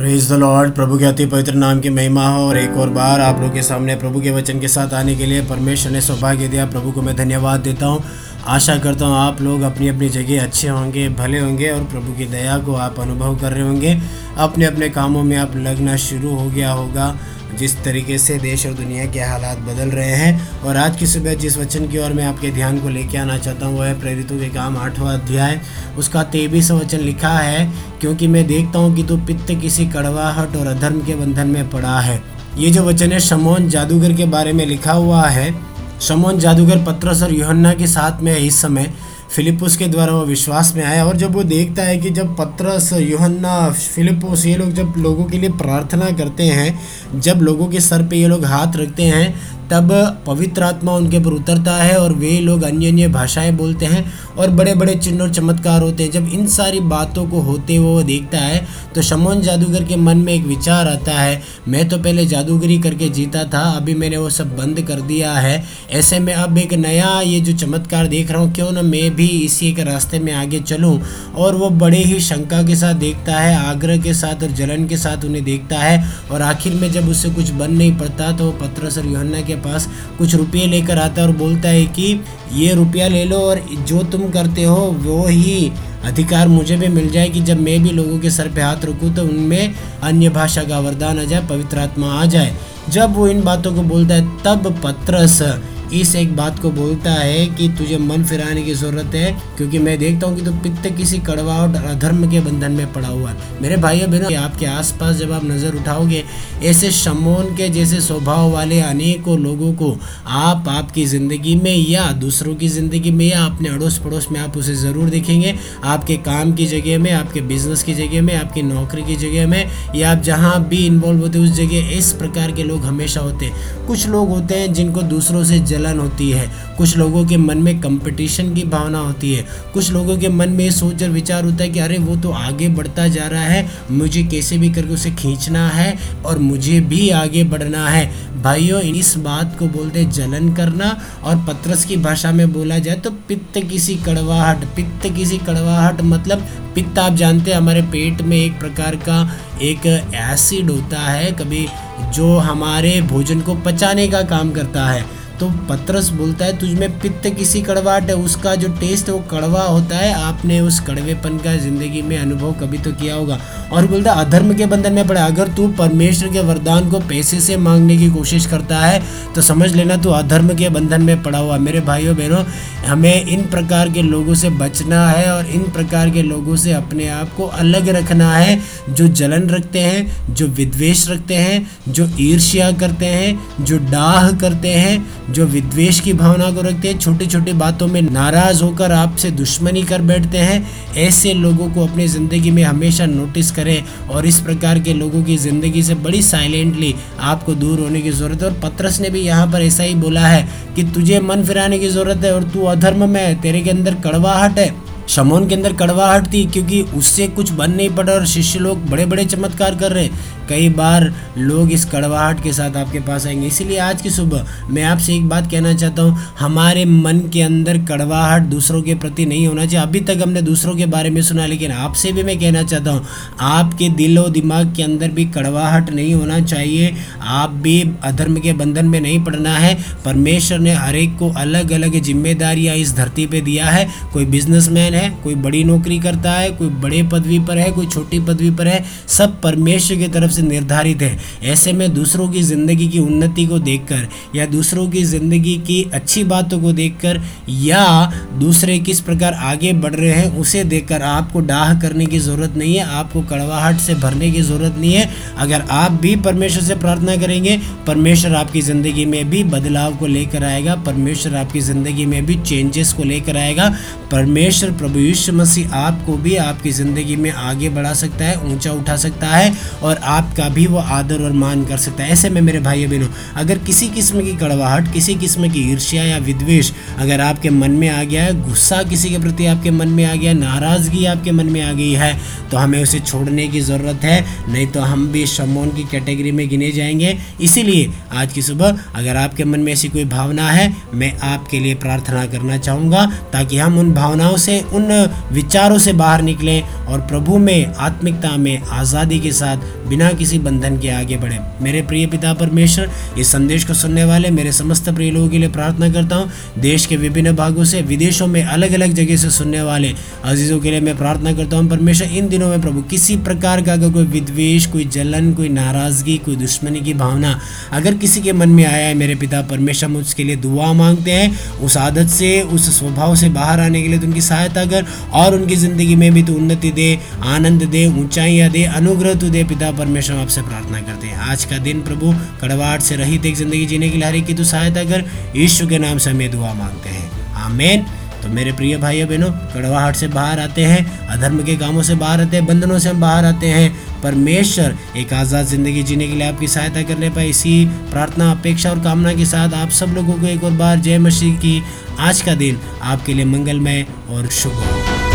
Praise the Lord. प्रभु के अति पवित्र नाम की महिमा हो। और एक और बार आप लोग के सामने प्रभु के वचन के साथ आने के लिए परमेश्वर ने सौभाग्य दिया। प्रभु को मैं धन्यवाद देता हूँ। आशा करता हूँ आप लोग अपनी अपनी जगह अच्छे होंगे, भले होंगे और प्रभु की दया को आप अनुभव कर रहे होंगे। अपने अपने कामों में आप लगना शुरू हो गया होगा। जिस तरीके से देश और दुनिया के हालात बदल रहे हैं, और आज की सुबह जिस वचन की ओर मैं आपके ध्यान को लेके आना चाहता हूँ वो है प्रेरितों के काम 8वां अध्याय उसका 23वां वचन। लिखा है, क्योंकि मैं देखता हूँ कि तू पित्त किसी कड़वाहट और अधर्म के बंधन में पड़ा है। ये जो वचन है शमौन जादूगर के बारे में लिखा हुआ है। शमौन जादूगर पतरस और यूहन्ना के साथ में इस समय फिलिप्पुस के द्वारा वो विश्वास में आया। और जब वो देखता है कि जब पतरस, यूहन्ना, फिलिप्पुस ये लोग जब लोगों के लिए प्रार्थना करते हैं, जब लोगों के सर पे ये लोग हाथ रखते हैं, तब पवित्र आत्मा उनके पर उतरता है और वे लोग अन्य भाषाएं बोलते हैं और बड़े बड़े चिन्ह और चमत्कार होते हैं। जब इन सारी बातों को होते हुए वो देखता है तो शमौन जादूगर के मन में एक विचार आता है, मैं तो पहले जादूगरी करके जीता था, अभी मैंने वो सब बंद कर दिया है। ऐसे में अब एक नया ये जो चमत्कार देख रहा हूँ, क्यों ना मैं भी इसी एक रास्ते में आगे चलूँ। और वो बड़े ही शंका के साथ देखता है, आग्रह के साथ और जलन के साथ उन्हें देखता है। और आखिर में जब उससे कुछ बन नहीं पड़ता तो पतरस और यूहन्ना के पास कुछ रुपये लेकर आता है और बोलता है कि ये रुपया ले लो और जो तुम करते हो वो ही अधिकार मुझे भी मिल जाए कि जब मैं भी लोगों के सर पे हाथ रखूँ तो उनमें अन्य भाषा का वरदान आ जाए, पवित्र आत्मा आ जाए। जब वो इन बातों को बोलता है तब पतरस इस एक बात को बोलता है कि तुझे मन फिराने की ज़रूरत है, क्योंकि मैं देखता हूँ कि तू पित्त किसी कड़वाहट और अधर्म के बंधन में पड़ा हुआ है। मेरे भाइयों बहनों, आपके आसपास जब आप नज़र उठाओगे ऐसे शमौन के जैसे स्वभाव वाले अनेकों लोगों को आप आपकी ज़िंदगी में या दूसरों की ज़िंदगी में या अपने अड़ोस पड़ोस में आप उसे ज़रूर देखेंगे। आपके काम की जगह में, आपके बिजनेस की जगह में, आपकी नौकरी की जगह में, या आप जहाँ भी इन्वॉल्व होते उस जगह इस प्रकार के लोग हमेशा होते हैं। कुछ लोग होते हैं जिनको दूसरों से जलन होती है, कुछ लोगों के मन में कंपटीशन की भावना होती है, कुछ लोगों के मन में सोच और विचार होता है कि अरे वो तो आगे बढ़ता जा रहा है, मुझे कैसे भी करके उसे खींचना है और मुझे भी आगे बढ़ना है। भाइयों, इस बात को बोलते जलन करना, और पतरस की भाषा में बोला जाए तो पित्त किसी कड़वाहट। पित्त किसी कड़वाहट मतलब पित्त आप जानते हैं हमारे पेट में एक प्रकार का एक एसिड होता है कभी, जो हमारे भोजन को पचाने का काम करता है। तो पतरस बोलता है तुझमें पित्त किसी कड़वाहट है। उसका जो टेस्ट है वो कड़वा होता है। आपने उस कड़वेपन का ज़िंदगी में अनुभव कभी तो किया होगा। और बोलता है अधर्म के बंधन में पड़ा। अगर तू परमेश्वर के वरदान को पैसे से मांगने की कोशिश करता है तो समझ लेना तू अधर्म के बंधन में पड़ा हुआ। मेरे भाइयों बहनों, हमें इन प्रकार के लोगों से बचना है और इन प्रकार के लोगों से अपने आप को अलग रखना है, जो जलन रखते हैं, जो विद्वेष रखते हैं, जो ईर्ष्या करते हैं, जो डाह करते हैं, जो विद्वेष की भावना को रखते हैं, छोटी छोटी बातों में नाराज़ होकर आपसे दुश्मनी कर बैठते हैं। ऐसे लोगों को अपनी ज़िंदगी में हमेशा नोटिस करें और इस प्रकार के लोगों की ज़िंदगी से बड़ी साइलेंटली आपको दूर होने की ज़रूरत है। और पतरस ने भी यहाँ पर ऐसा ही बोला है कि तुझे मन फिराने की ज़रूरत है और तू अधर्म में है, तेरे के अंदर कड़वाहट है। शमौन के अंदर कड़वाहट थी क्योंकि उससे कुछ बन नहीं पड़ा और शिष्य लोग बड़े बड़े चमत्कार कर रहे। कई बार लोग इस कड़वाहट के साथ आपके पास आएंगे। इसीलिए आज की सुबह मैं आपसे एक बात कहना चाहता हूँ, हमारे मन के अंदर कड़वाहट दूसरों के प्रति नहीं होना चाहिए। अभी तक हमने दूसरों के बारे में सुना, लेकिन आपसे भी मैं कहना चाहता हूँ आपके दिल और दिमाग के अंदर भी कड़वाहट नहीं होना चाहिए। आप भी अधर्म के बंधन में नहीं पड़ना है। परमेश्वर ने हर एक को अलग अलग जिम्मेदारियाँ इस धरती पर दिया है। कोई बिजनेसमैन है, कोई बड़ी नौकरी करता है, कोई बड़े पदवी पर है, कोई छोटी पदवी पर है। सब परमेश्वर की तरफ से निर्धारित है। ऐसे में दूसरों की ज़िंदगी की उन्नति को देखकर या दूसरों की ज़िंदगी की अच्छी बातों को देखकर या दूसरे किस प्रकार आगे बढ़ रहे हैं उसे देखकर आपको डाह करने की ज़रूरत नहीं है, आपको कड़वाहट से भरने की ज़रूरत नहीं है। अगर आप भी परमेश्वर से प्रार्थना करेंगे, परमेश्वर आपकी ज़िंदगी में भी बदलाव को लेकर आएगा। परमेश्वर आपकी ज़िंदगी में भी चेंजेस को लेकर आएगा। परमेश्वर यीशु मसीह आपको भी आपकी ज़िंदगी में आगे बढ़ा सकता है, ऊंचा उठा सकता है और आपका भी वो आदर और मान कर सकता है। ऐसे में मेरे भाइयों बहनों, अगर किसी किस्म की कड़वाहट, किसी किस्म की ईर्ष्या या विद्वेष अगर आपके मन में आ गया है, गुस्सा किसी के प्रति आपके मन में आ गया है, नाराज़गी आपके मन में आ गई है, तो हमें उसे छोड़ने की ज़रूरत है, नहीं तो हम भी शमौन की कैटेगरी में गिने जाएंगे। इसीलिए आज की सुबह अगर आपके मन में ऐसी कोई भावना है, मैं आपके लिए प्रार्थना करना चाहूँगा ताकि हम उन भावनाओं से उन विचारों से बाहर निकलें और प्रभु में, आत्मिकता में, आज़ादी के साथ बिना किसी बंधन के आगे बढ़ें। मेरे प्रिय पिता परमेश्वर, इस संदेश को सुनने वाले मेरे समस्त प्रिय लोगों के लिए प्रार्थना करता हूँ। देश के विभिन्न भागों से, विदेशों में, अलग अलग जगह से सुनने वाले अजीज़ों के लिए मैं प्रार्थना करता हूँ। परमेश्वर, इन दिनों में प्रभु किसी प्रकार का अगर कोई विद्वेष, कोई जलन, कोई नाराज़गी, कोई दुश्मनी की भावना अगर किसी के मन में आया है, मेरे पिता परमेश्वर हम उसके लिए दुआ मांगते हैं। उस आदत से, उस स्वभाव से बाहर आने के लिए तो उनकी सहायता कर, और उनकी ज़िंदगी में भी तो उन्नति दे, आनंद दे, ऊंचाइयां दे, अनुग्रह तो दे। पिता परमेश्वर हम आपसे प्रार्थना करते हैं। आज का दिन प्रभु कड़वाहट से रहित एक ज़िंदगी जीने के लिए हर एक की तो सहायता कर। यीशु के नाम से हमें दुआ मांगते हैं, आमीन। तो मेरे प्रिय भाइयों बहनों, कड़वाहट से बाहर आते हैं, अधर्म के कामों से बाहर आते हैं, बंधनों से हम बाहर आते हैं। परमेश्वर एक आज़ाद ज़िंदगी जीने के लिए आपकी सहायता करने पर इसी प्रार्थना, अपेक्षा और कामना के साथ आप सब लोगों को एक और बार जय मसीह की। आज का दिन आपके लिए मंगलमय और शुभ हो।